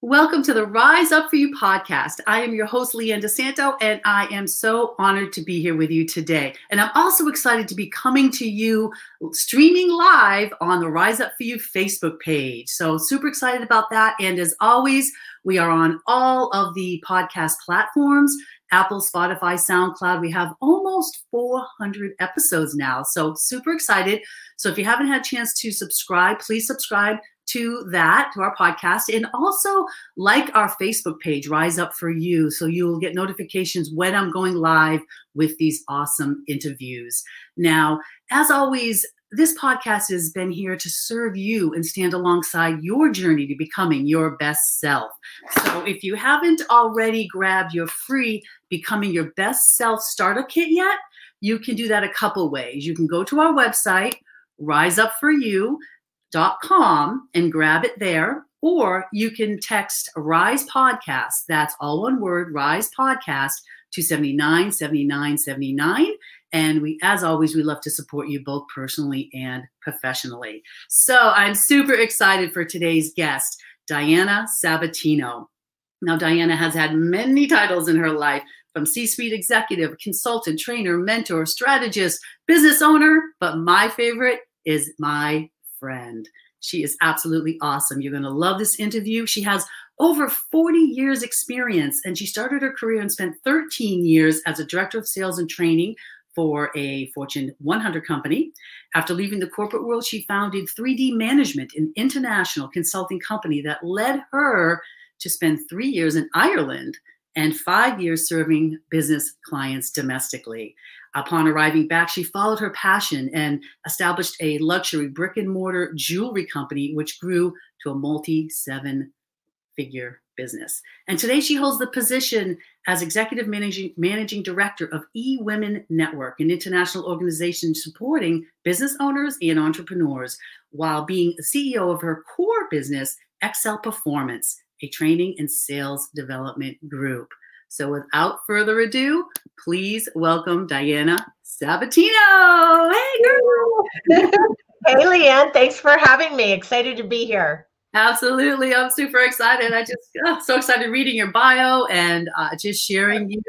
Welcome to the Rise Up For You podcast. I am your host, Leanne DeSanto, and I am so honored to be here with you today. And I'm also excited to be coming to you streaming live on the Rise Up For You Facebook page. So super excited about that. And as always, we are on all of the podcast platforms, Apple, Spotify, SoundCloud. We have almost 400 episodes now. So super excited. So if you haven't had a chance to subscribe, please subscribe to our podcast, and also like our Facebook page, Rise Up For You, so you'll get notifications when I'm going live with these awesome interviews. Now, as always, this podcast has been here to serve you and stand alongside your journey to becoming your best self. So if you haven't already grabbed your free Becoming Your Best Self starter kit yet, you can do that a couple ways. You can go to our website, RiseUpForYou.com, and grab it there, or you can text Rise Podcast, that's all one word, Rise Podcast, to 797979, and we, as always, we love to support you both personally and professionally. So I'm super excited for today's guest, Diana Sabatino. Now, Diana has had many titles in her life, from C-suite executive, consultant, trainer, mentor, strategist, business owner, but my favorite is my friend. She is absolutely awesome. You're going to love this interview. She has over 40 years experience, and she started her career and spent 13 years as a director of sales and training for a Fortune 100 company. After leaving the corporate world, she founded 3D Management, an international consulting company that led her to spend 3 years in Ireland and 5 years serving business clients domestically. Upon arriving back, she followed her passion and established a luxury brick-and-mortar jewelry company, which grew to a multi-seven-figure business. And today she holds the position as Executive Managing Director of E-Women Network, an international organization supporting business owners and entrepreneurs, while being CEO of her core business, Exsell Performance, a training and sales development group. So without further ado, please welcome Diana Sabatino. Hey, girl. Hey, Leanne. Thanks for having me. Excited to be here. Absolutely. I'm super excited. I'm so excited reading your bio and just sharing you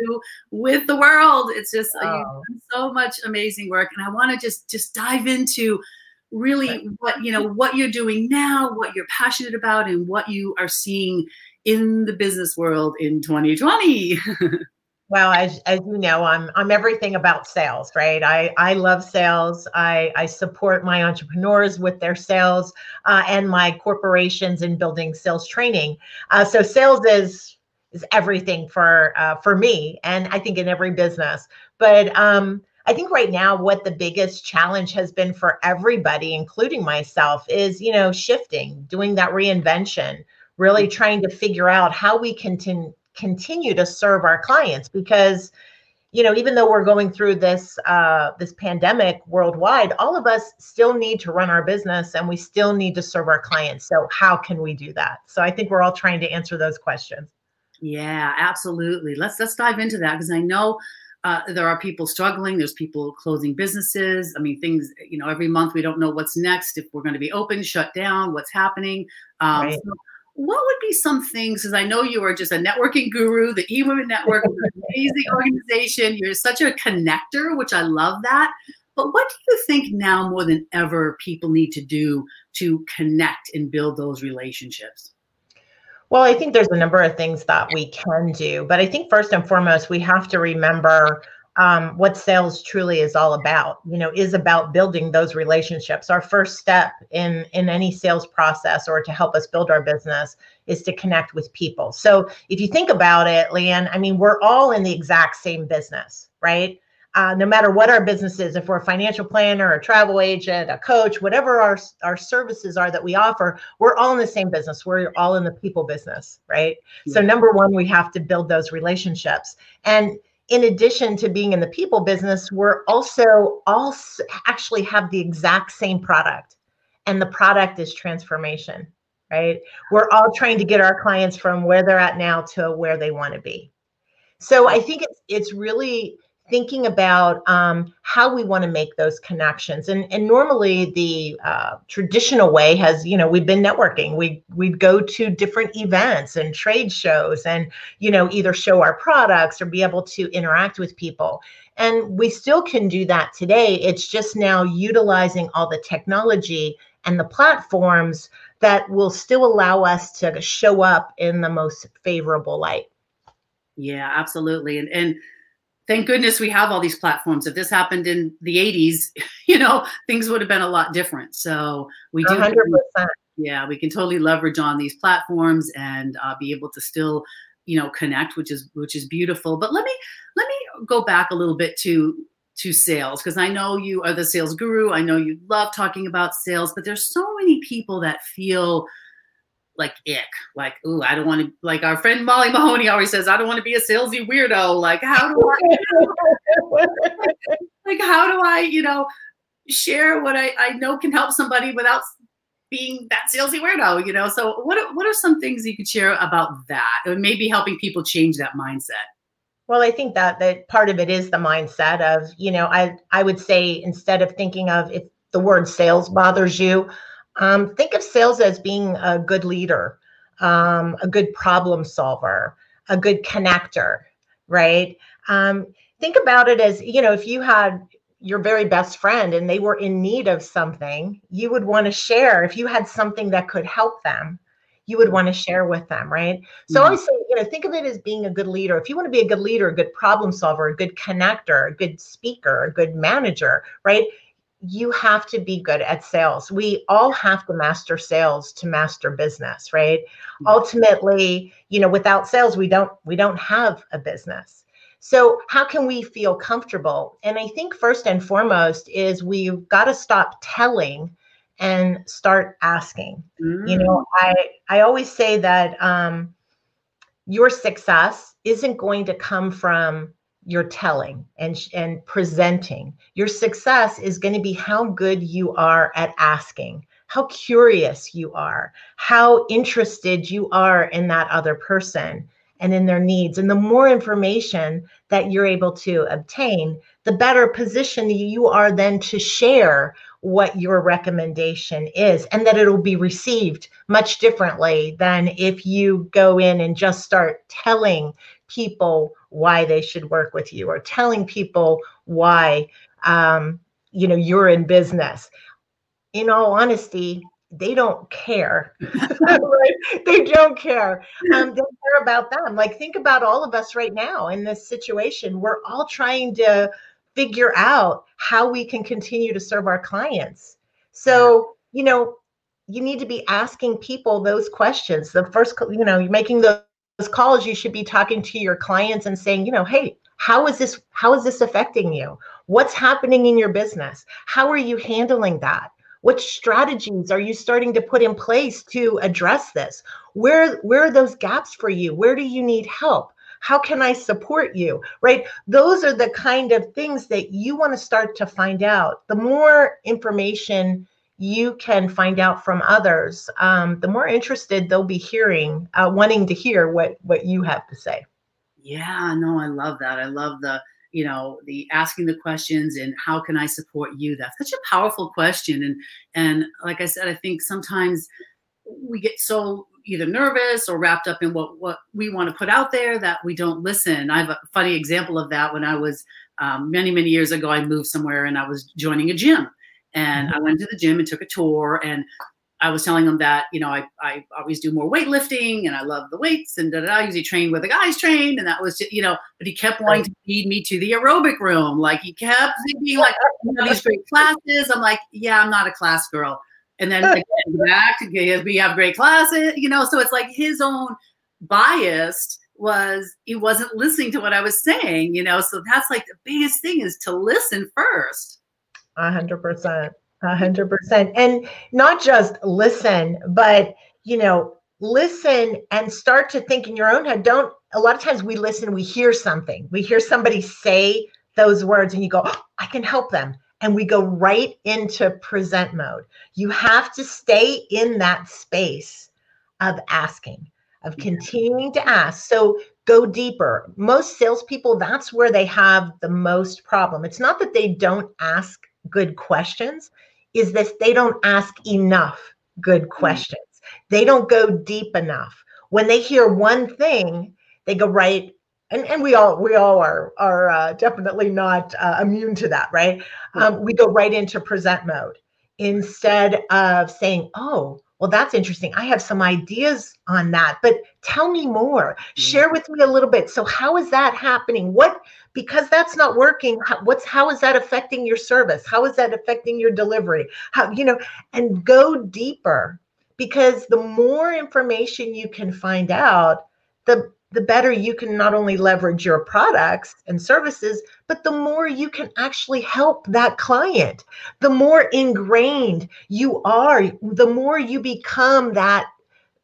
with the world. It's just you've done so much amazing work. And I want to just dive into really what you're doing now, what you're passionate about, and what you are seeing in the business world in 2020. Well, as you know, I'm everything about sales, right? I love sales. I support my entrepreneurs with their sales and my corporations in building sales training. So sales is everything for me, and I think in every business. But I think right now what the biggest challenge has been for everybody, including myself, is shifting, doing that reinvention, really trying to figure out how we continue to serve our clients, because even though we're going through this pandemic worldwide, all of us still need to run our business and we still need to serve our clients. So how can we do that? So I think we're all trying to answer those questions. Yeah, absolutely. Let's dive into that, because I know there are people struggling. There's people closing businesses. I mean, things, every month we don't know what's next, if we're going to be open, shut down, what's happening. Right. So what would be some things, because I know you are just a networking guru, the E-Women Network is an amazing organization. You're such a connector, which I love that. But what do you think now more than ever people need to do to connect and build those relationships? Well, I think there's a number of things that we can do, but I think first and foremost, we have to remember what sales truly is all about, is about building those relationships. Our first step in any sales process, or to help us build our business, is to connect with people. So if you think about it, Leanne, we're all in the exact same business, right? No matter what our business is, if we're a financial planner, a travel agent, a coach, whatever our services are that we offer, we're all in the same business. We're all in the people business, right? Mm-hmm. So number one, we have to build those relationships. And in addition to being in the people business, we're also actually have the exact same product. And the product is transformation, right? We're all trying to get our clients from where they're at now to where they want to be. So I think it's really thinking about how we want to make those connections. And normally the traditional way has, you know, we've been networking. We'd go to different events and trade shows and, you know, either show our products or be able to interact with people. And we still can do that today. It's just now utilizing all the technology and the platforms that will still allow us to show up in the most favorable light. Yeah, absolutely. And thank goodness we have all these platforms. If this happened in the 80s, you know, things would have been a lot different. So we do. 100%. Yeah, we can totally leverage on these platforms and be able to still, you know, connect, which is beautiful. But let me go back a little bit to sales, because I know you are the sales guru. I know you love talking about sales, but there's so many people that feel like ick, like, ooh, I don't want to, like our friend Molly Mahoney always says, I don't want to be a salesy weirdo. Like, how do I, like, how do I, you know, share what I know can help somebody without being that salesy weirdo, you know? So what are some things you could share about that and maybe helping people change that mindset? Well, I think that part of it is the mindset of, you know, I would say, instead of thinking of, if the word sales bothers you, think of sales as being a good leader, a good problem solver, a good connector, right? Think about it as, you know, if you had your very best friend and they were in need of something, you would want to share. If you had something that could help them, you would want to share with them, right? So I say, you know, think of it as being a good leader. If you want to be a good leader, a good problem solver, a good connector, a good speaker, a good manager, right? You have to be good at sales. We all have to master sales to master business, right? Mm-hmm. Ultimately, you know, without sales, we don't have a business. So how can we feel comfortable? And I think first and foremost is we've got to stop telling and start asking. Mm-hmm. You know, I always say that your success isn't going to come from your telling and presenting. Your success is going to be how good you are at asking, how curious you are, how interested you are in that other person and in their needs. And the more information that you're able to obtain, the better position you are then to share what your recommendation is, and that it'll be received much differently than if you go in and just start telling people why they should work with you or telling people why, you know, you're in business. In all honesty, they don't care. Right? They don't care. They care about them. Like, think about all of us right now in this situation. We're all trying to figure out how we can continue to serve our clients. So, you know, you need to be asking people those questions. The first, you know, you're making those calls, you should be talking to your clients and saying, you know, hey, how is this affecting you? What's happening in your business? How are you handling that? What strategies are you starting to put in place to address this? Where are those gaps for you? Where do you need help? How can I support you, right? Those are the kind of things that you want to start to find out. The more information you can find out from others, the more interested they'll be hearing, wanting to hear what you have to say. Yeah, no, I love that. I love the, you know, the asking the questions and how can I support you? That's such a powerful question. And like I said, I think sometimes we get so either nervous or wrapped up in what we want to put out there that we don't listen. I have a funny example of that. When I was many, many years ago, I moved somewhere and I was joining a gym, and mm-hmm. I went to the gym and took a tour, and I was telling them that, you know, I always do more weightlifting and I love the weights and I usually train where the guys train. And that was just, you know, but he kept wanting to lead me to the aerobic room. Like, he kept being like, you know, these great classes. I'm like, yeah, I'm not a class girl. And then again, back, we have great classes, you know, so it's like his own bias was he wasn't listening to what I was saying, you know, so that's like the biggest thing is to listen first. 100%, 100%. And not just listen, but, you know, listen and start to think in your own head. A lot of times we listen, we hear something, we hear somebody say those words and you go, oh, I can help them. And we go right into present mode. You have to stay in that space of asking, of continuing to ask. So Go deeper. Most salespeople, that's where they have the most problem. It's not that they don't ask good questions, is this they don't ask enough good questions. They don't go deep enough. When they hear one thing, they go right. And we all are definitely not immune to that, right? We go right into present mode instead of saying, oh, well, that's interesting. I have some ideas on that, but tell me more. Share with me a little bit. So how is that happening? Because that's not working, how is that affecting your service? How is that affecting your delivery? And go deeper, because the more information you can find out, the better you can not only leverage your products and services, but the more you can actually help that client, the more ingrained you are, the more you become that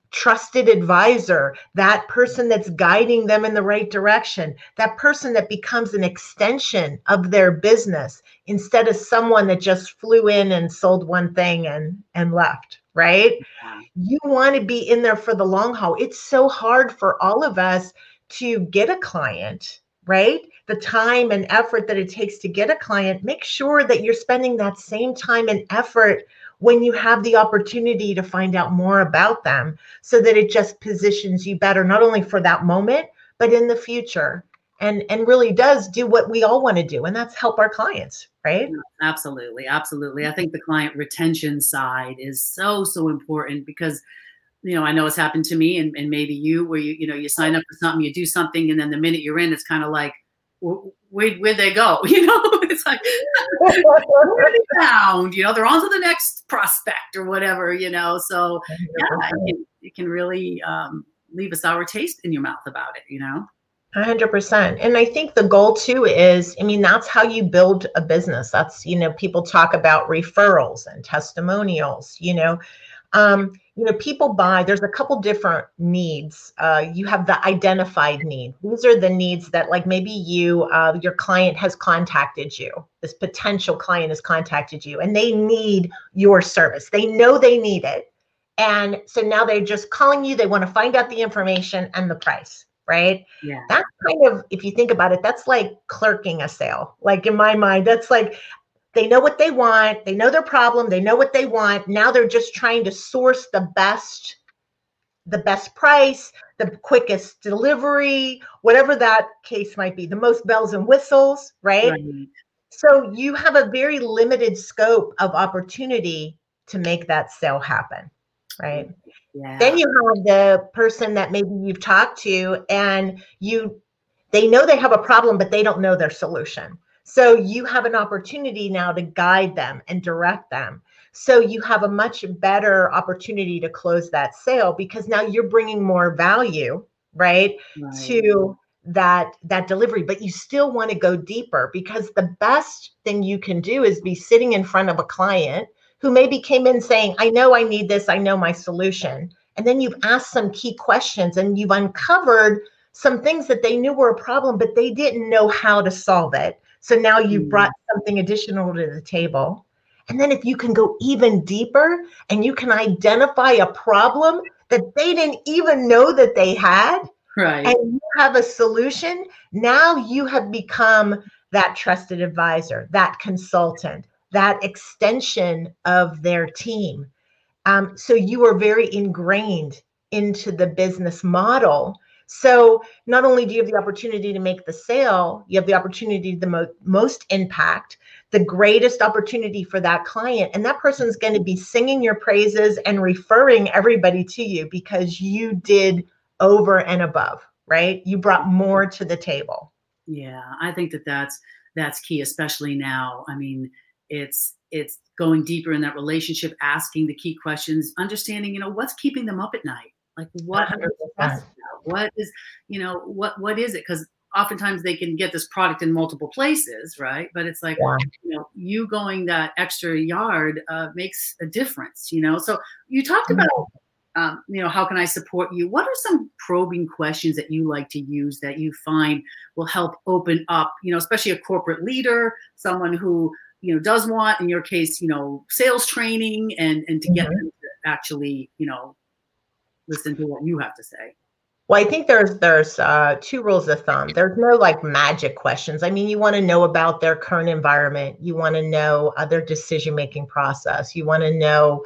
trusted advisor, that person that's guiding them in the right direction, that person that becomes an extension of their business instead of someone that just flew in and sold one thing and left. Right? You want to be in there for the long haul. It's so hard for all of us to get a client, right? The time and effort that it takes to get a client, make sure that you're spending that same time and effort when you have the opportunity to find out more about them, so that it just positions you better, not only for that moment, but in the future. And really does do what we all want to do, and that's help our clients, right? Absolutely, absolutely. I think the client retention side is so important, because, I know it's happened to me and maybe you, where you sign up for something, you do something, and then the minute you're in, it's kind of like, where'd they go? It's like, where are they found? They're on to the next prospect or whatever, So yeah, it can really leave a sour taste in your mouth about it, 100%. And I think the goal too is, that's how you build a business. That's, people talk about referrals and testimonials, people buy, there's a couple different needs. You have the identified need. These are the needs that, like, maybe your client has contacted you, this potential client has contacted you, and they need your service. They know they need it. And so now they're just calling you. They want to find out the information and the price. Right? Yeah. That's kind of, if you think about it, that's like clerking a sale. Like, in my mind, that's like, they know what they want. They know their problem. They know what they want. Now they're just trying to source the best price, the quickest delivery, whatever that case might be, the most bells and whistles, right? So you have a very limited scope of opportunity to make that sale happen. Right. Yeah. Then you have the person that maybe you've talked to, and they know they have a problem, but they don't know their solution. So you have an opportunity now to guide them and direct them. So you have a much better opportunity to close that sale, because now you're bringing more value, right. to that delivery, but you still want to go deeper, because the best thing you can do is be sitting in front of a client who maybe came in saying, I know I need this, I know my solution. And then you've asked some key questions, and you've uncovered some things that they knew were a problem, but they didn't know how to solve it. So now you've brought something additional to the table. And then if you can go even deeper, and you can identify a problem that they didn't even know that they had, right, and you have a solution, now you have become that trusted advisor, that consultant, that extension of their team. So you are very ingrained into the business model. So not only do you have the opportunity to make the sale, you have the opportunity, the most impact, the greatest opportunity for that client. And that person's going to be singing your praises and referring everybody to you, because you did over and above, right? You brought more to the table. Yeah, I think that's key, especially now. It's going deeper in that relationship, asking the key questions, understanding, what's keeping them up at night? Like, what are they stressed about? What is, what is it? Because oftentimes they can get this product in multiple places, right? But it's like, you going that extra yard makes a difference, So you talked about, how can I support you? What are some probing questions that you like to use that you find will help open up, especially a corporate leader, someone who, does want, in your case, sales training and to get them to actually, listen to what you have to say. Well, I think there's two rules of thumb. There's no like magic questions. I mean, you want to know about their current environment. You want to know their decision-making process. You want to know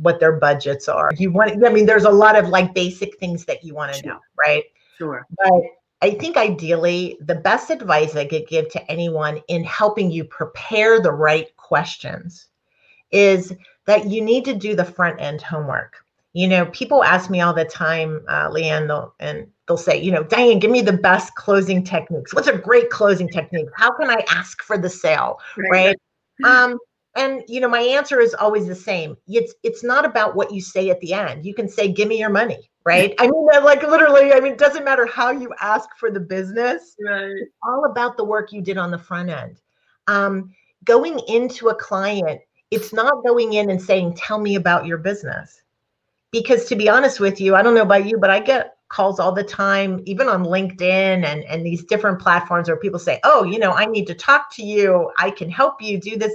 what their budgets are. There's a lot of like basic things that you want to know, right? Sure. But I think ideally the best advice I could give to anyone in helping you prepare the right questions is that you need to do the front end homework. You know, people ask me all the time, Leanne, they'll say, you know, Diane, give me the best closing techniques. What's a great closing technique? How can I ask for the sale, right? And, you know, my answer is always the same. It's not about what you say at the end. You can say, give me your money, right? I mean, like literally, I mean, it doesn't matter how you ask for the business. Right. It's all about the work you did on the front end. Going into a client, it's not going in and saying, tell me about your business. Because to be honest with you, I don't know about you, but I get calls all the time, even on LinkedIn and these different platforms where people say, oh, you know, I need to talk to you. I can help you do this.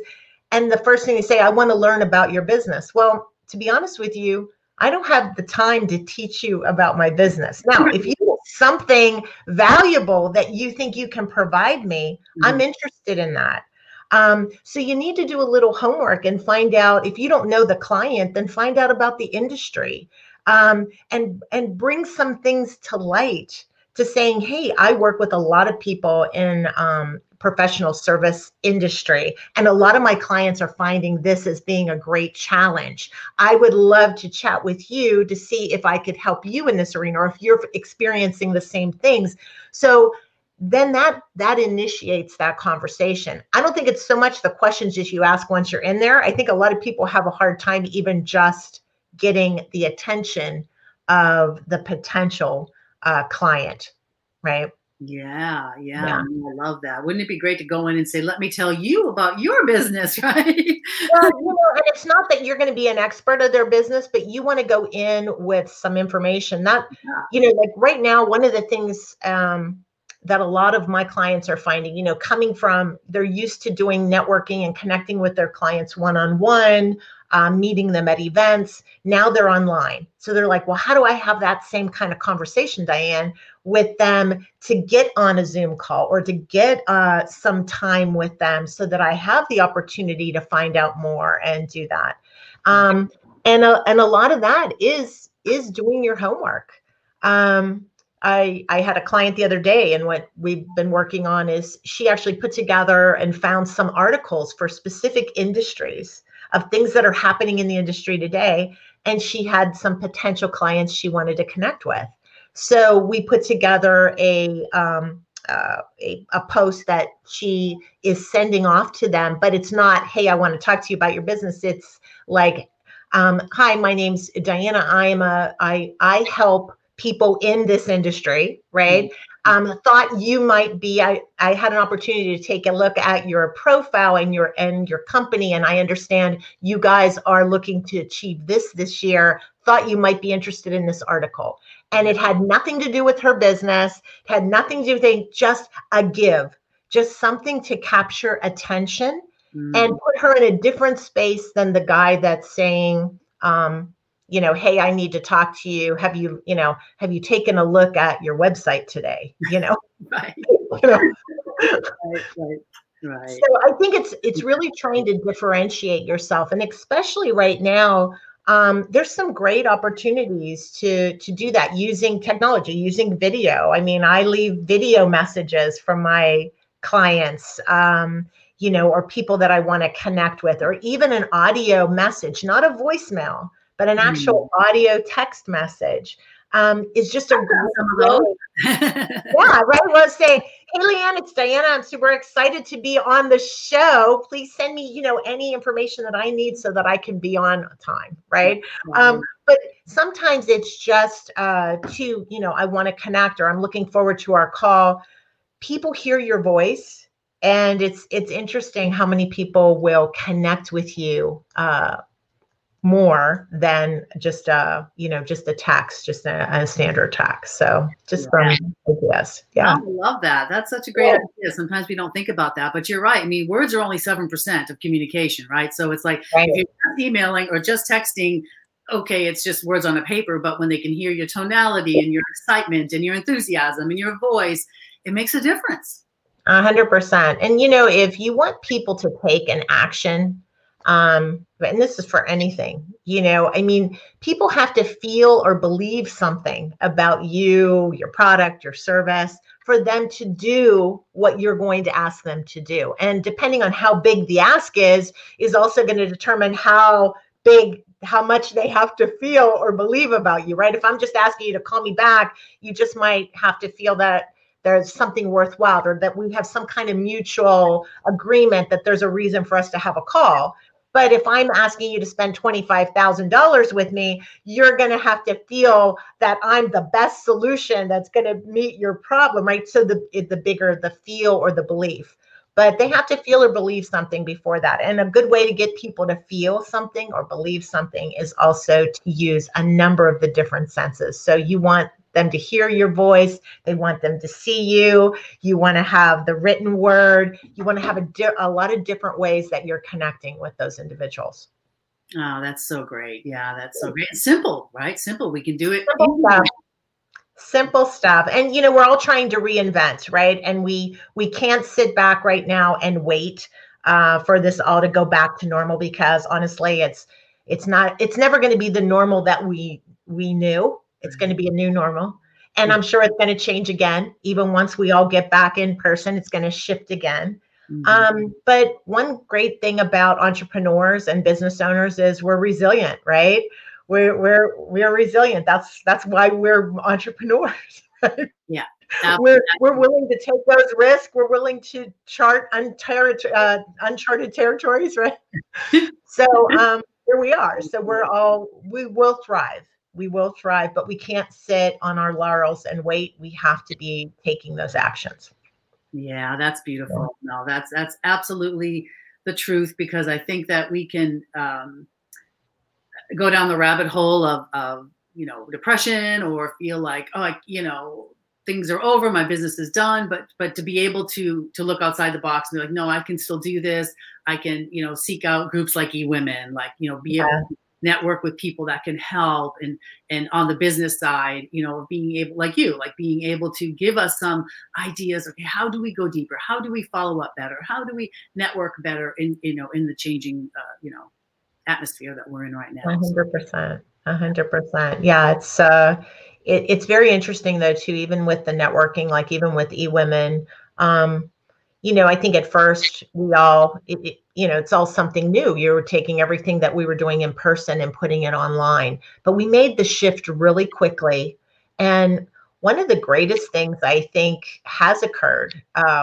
And the first thing they say, I want to learn about your business. Well, to be honest with you, I don't have the time to teach you about my business. Now, if you have something valuable that you think you can provide me, I'm interested in that. So you need to do a little homework and find out, if you don't know the client, then find out about the industry, and bring some things to light to saying, hey, I work with a lot of people in professional service industry, and a lot of my clients are finding this as being a great challenge. I would love to chat with you to see if I could help you in this arena, or if you're experiencing the same things. So then that initiates that conversation. I don't think it's so much the questions that you ask once you're in there. I think a lot of people have a hard time even just getting the attention of the potential client, right? Yeah. I love that. Wouldn't it be great to go in and say, let me tell you about your business, right? Well, you know, and it's not that you're going to be an expert of their business, but you want to go in with some information. You know, like right now, one of the things that a lot of my clients are finding, you know, coming from, they're used to doing networking and connecting with their clients one-on-one, meeting them at events. Now they're online. So they're like, well, how do I have that same kind of conversation, Diane, with them to get on a Zoom call or to get some time with them so that I have the opportunity to find out more and do that. And a lot of that is doing your homework. I had a client the other day, and what we've been working on is she actually put together and found some articles for specific industries of things that are happening in the industry today. And she had some potential clients she wanted to connect with. So we put together a post that she is sending off to them, but it's not, hey, I want to talk to you about your business. It's like, hi, my name's Diana. I help people in this industry, right? Thought you might be, I had an opportunity to take a look at your profile and your company. And I understand you guys are looking to achieve this year. Thought you might be interested in this article. And it had nothing to do with her business. It had nothing to do with it, just a give, just something to capture attention and put her in a different space than the guy that's saying, you know, hey, I need to talk to you. Have you taken a look at your website today? You know, right. Right. So I think it's really trying to differentiate yourself, and especially right now, there's some great opportunities to do that using technology, using video. I mean, I leave video messages from my clients. You know, or people that I want to connect with, or even an audio message, not a voicemail, but an actual audio text message is just a great way. Yeah, right. Well, say, hey, Leanne, it's Diana. I'm super excited to be on the show. Please send me, you know, any information that I need so that I can be on time, right? But sometimes it's just to, you know, I want to connect, or I'm looking forward to our call. People hear your voice. And it's interesting how many people will connect with you more than just a text, just a standard text. So just some ideas. Yeah. I love that. That's such a great idea. Sometimes we don't think about that, but you're right. I mean, words are only 7% of communication, right? So it's like if you're just emailing or just texting, okay, it's just words on a paper, but when they can hear your tonality and your excitement and your enthusiasm and your voice, it makes a difference. 100%. And, you know, if you want people to take an action, and this is for anything, you know, I mean, people have to feel or believe something about you, your product, your service, for them to do what you're going to ask them to do. And depending on how big the ask is also going to determine how big, how much they have to feel or believe about you, right? If I'm just asking you to call me back, you just might have to feel that there's something worthwhile, or that we have some kind of mutual agreement that there's a reason for us to have a call. But if I'm asking you to spend $25,000 with me, you're going to have to feel that I'm the best solution that's going to meet your problem, right? So the bigger the feel or the belief. But they have to feel or believe something before that. And a good way to get people to feel something or believe something is also to use a number of the different senses. So you want them to hear your voice. They want them to see you. You want to have the written word. You want to have a lot of different ways that you're connecting with those individuals. Oh, that's so great. Yeah, that's so great. Simple, right? Simple. We can do it. Simple stuff. And, you know, we're all trying to reinvent, right? And we can't sit back right now and wait for this all to go back to normal, because honestly, it's never going to be the normal that we knew. It's going to be a new normal. And I'm sure it's going to change again. Even once we all get back in person, it's going to shift again. Mm-hmm. But one great thing about entrepreneurs and business owners is we're resilient, right? We're resilient. That's why we're entrepreneurs. Right? Yeah, we're willing to take those risks. We're willing to chart uncharted territories, right? So here we are. So we will thrive. We will thrive, but we can't sit on our laurels and wait. We have to be taking those actions. Yeah, that's beautiful. Yeah. No, that's absolutely the truth, because I think that we can. Go down the rabbit hole of, you know, depression, or feel like, oh, you know, things are over, my business is done, but to be able to look outside the box and be like, no, I can still do this. I can, you know, seek out groups like E-Women, like, you know, be able to network with people that can help. And on the business side, you know, being able to give us some ideas. Okay, how do we go deeper? How do we follow up better? How do we network better in the changing, atmosphere that we're in right now? 100%. 100%. Yeah. It's very interesting though, too, even with the networking, like even with E-Women, you know, I think at first it's all something new. You were taking everything that we were doing in person and putting it online, but we made the shift really quickly. And one of the greatest things I think has occurred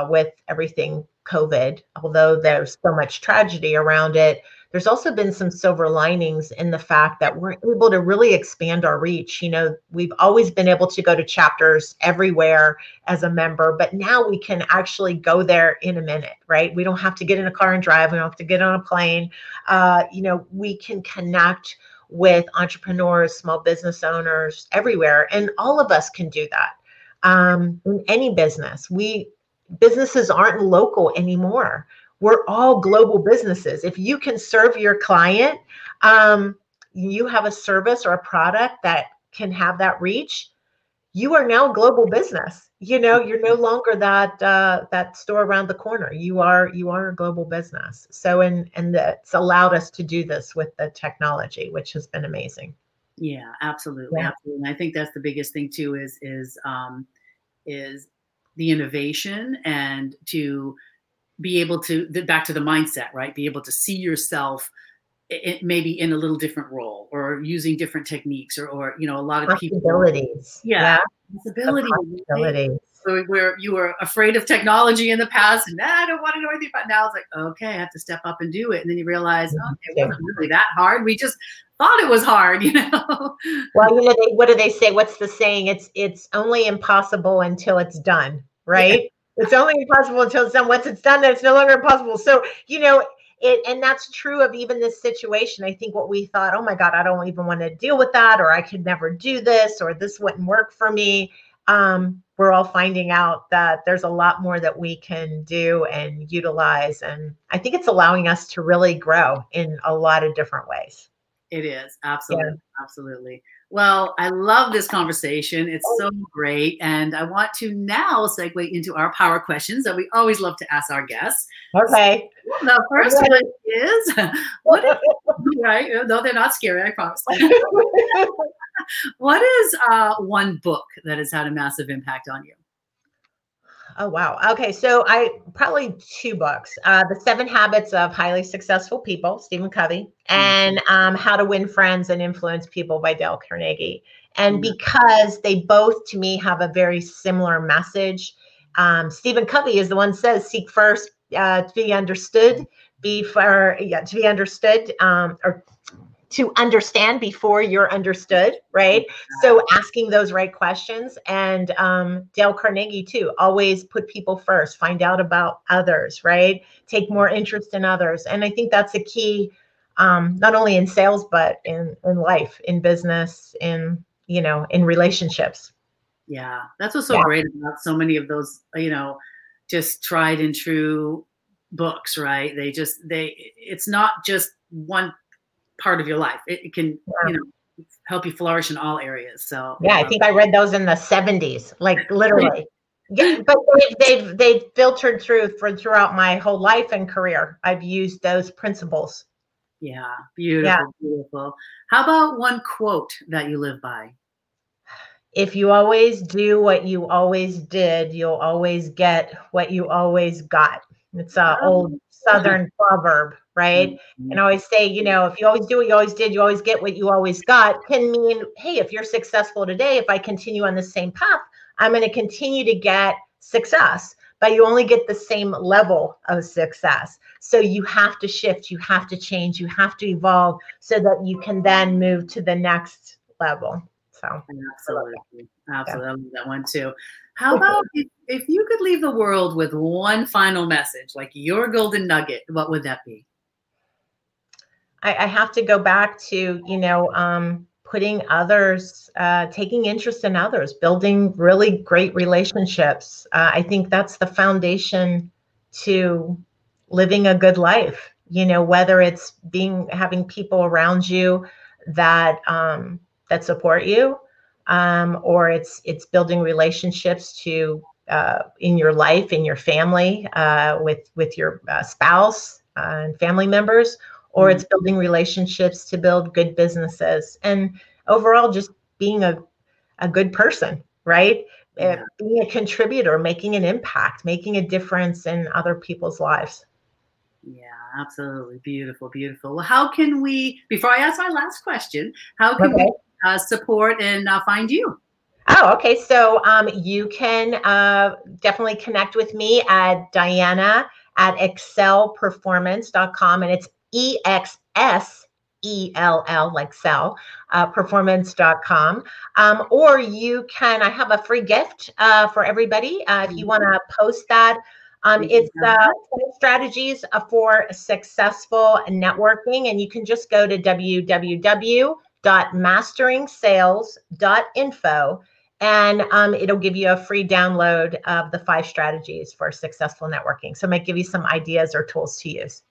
with everything COVID, although there's so much tragedy around it, there's also been some silver linings in the fact that we're able to really expand our reach. You know, we've always been able to go to chapters everywhere as a member, but now we can actually go there in a minute, right? We don't have to get in a car and drive. We don't have to get on a plane. You know, we can connect with entrepreneurs, small business owners everywhere, and all of us can do that. In any business, businesses aren't local anymore. We're all global businesses. If you can serve your client, you have a service or a product that can have that reach, you are now a global business. You know, you're no longer that store around the corner. You are a global business. So, and that's allowed us to do this with the technology, which has been amazing. Yeah, absolutely. Yeah. Absolutely. And I think that's the biggest thing too, is the innovation, and to be able to, back to the mindset, right? Be able to see yourself maybe in a little different role, or using different techniques, or you know, a lot of people. Possibilities. Yeah. Possibilities. So where you were afraid of technology in the past, and I don't want to know anything about it. Now it's like, okay, I have to step up and do it. And then you realize, okay, it wasn't really that hard. We just thought it was hard, you know? Well, you know, what do they say? What's the saying? It's only impossible until it's done, right? Yeah. It's only impossible until it's done. Once it's done, then it's no longer impossible. So, you know, and that's true of even this situation. I think what we thought, oh my God, I don't even want to deal with that, or I could never do this, or this wouldn't work for me. We're all finding out that there's a lot more that we can do and utilize. And I think it's allowing us to really grow in a lot of different ways. It is. Absolutely. Yeah. Absolutely. Well, I love this conversation. It's so great. And I want to now segue into our power questions that we always love to ask our guests. Okay. So, the first one is, what is, right? No, they're not scary, I promise. What is one book that has had a massive impact on you? Oh, wow. Okay. So probably two books, The Seven Habits of Highly Successful People, Stephen Covey, and How to Win Friends and Influence People by Dale Carnegie. And because they both, to me, have a very similar message. Stephen Covey is the one who says, seek first to be understood to understand before you're understood, right? So asking those right questions. And Dale Carnegie too, always put people first, find out about others, right? Take more interest in others. And I think that's a key, not only in sales, but in life, in business, in relationships. Yeah, that's what's so great about so many of those, just tried and true books, right? It's not just one part of your life. It can, help you flourish in all areas. So yeah, I think I read those in the 70s, like literally. Yeah, but they've filtered through throughout my whole life and career. I've used those principles. Yeah, beautiful, beautiful. How about one quote that you live by? If you always do what you always did, you'll always get what you always got. It's an old Southern proverb, right? Mm-hmm. And I always say, if you always do what you always did, you always get what you always got, can mean, hey, if you're successful today, if I continue on the same path, I'm going to continue to get success, but you only get the same level of success. So you have to shift, you have to change, you have to evolve so that you can then move to the next level. So absolutely. Absolutely. I love that one too. How about if you could leave the world with one final message, like your golden nugget, what would that be? I have to go back to, putting others, taking interest in others, building really great relationships. I think that's the foundation to living a good life, whether it's having people around you that support you, or it's building relationships to in your life, in your family, with your spouse and family members, or it's building relationships to build good businesses, and overall just being a good person, right? Yeah. Being a contributor, making an impact, making a difference in other people's lives. Yeah, absolutely. Beautiful, beautiful. Well, how can we, before I ask my last question, how can we support and find you? Oh, okay. So you can definitely connect with me at Diana at ExsellPerformance.com, and it's EXSELL, like sell, performance.com. Or you can, I have a free gift for everybody. If you want to post that, it's strategies for successful networking, and you can just go to www.MasteringSales.info, and it'll give you a free download of the 5 strategies for successful networking. So it might give you some ideas or tools to use.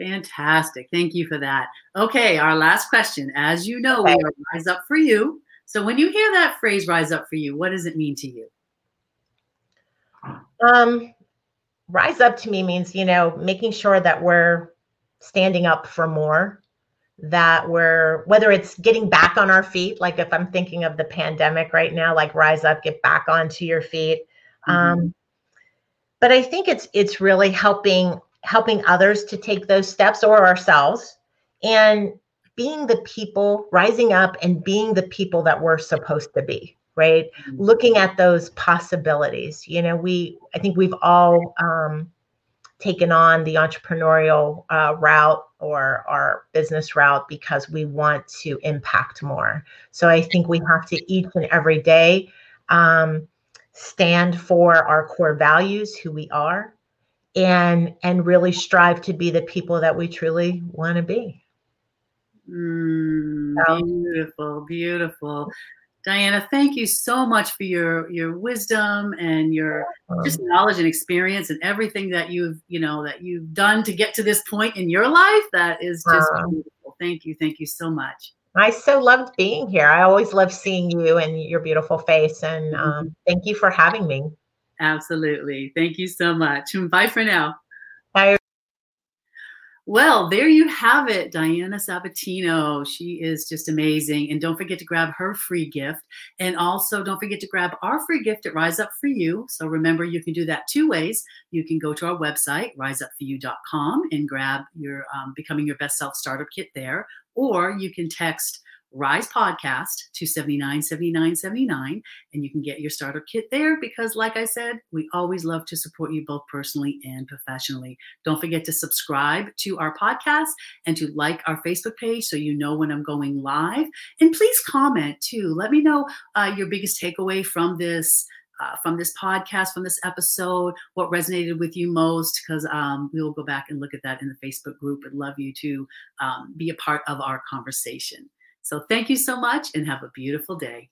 Fantastic. Thank you for that. Okay, our last question. As you know, we are Rise Up For You. So when you hear that phrase, Rise Up For You, what does it mean to you? Rise up to me means, making sure that we're standing up for more, that we're, whether it's getting back on our feet, like if I'm thinking of the pandemic right now, like rise up, get back onto your feet. But I think it's really helping others to take those steps, or ourselves, and rising up and being the people that we're supposed to be, right? Looking at those possibilities. I think we've all taken on the entrepreneurial route or our business route because we want to impact more. So I think we have to each and every day stand for our core values, who we are, and really strive to be the people that we truly want to be. Beautiful, beautiful. Diana, thank you so much for your wisdom and your just knowledge and experience and everything that you've done to get to this point in your life. That is just beautiful. Thank you so much. I so loved being here. I always love seeing you and your beautiful face. And thank you for having me. Absolutely. Thank you so much. Bye for now. Bye. Well, there you have it, Diana Sabatino. She is just amazing. And don't forget to grab her free gift. And also don't forget to grab our free gift at Rise Up For You. So remember, you can do that two ways. You can go to our website, riseupforyou.com, and grab your Becoming Your Best Self Starter Kit there. Or you can text Rise Podcast to 797979, and you can get your starter kit there, because like I said, we always love to support you both personally and professionally. Don't forget to subscribe to our podcast and to like our Facebook page so you know when I'm going live. And please comment too. Let me know your biggest takeaway from this podcast, from this episode, what resonated with you most, because we will go back and look at that in the Facebook group. I'd love you to be a part of our conversation. So thank you so much and have a beautiful day.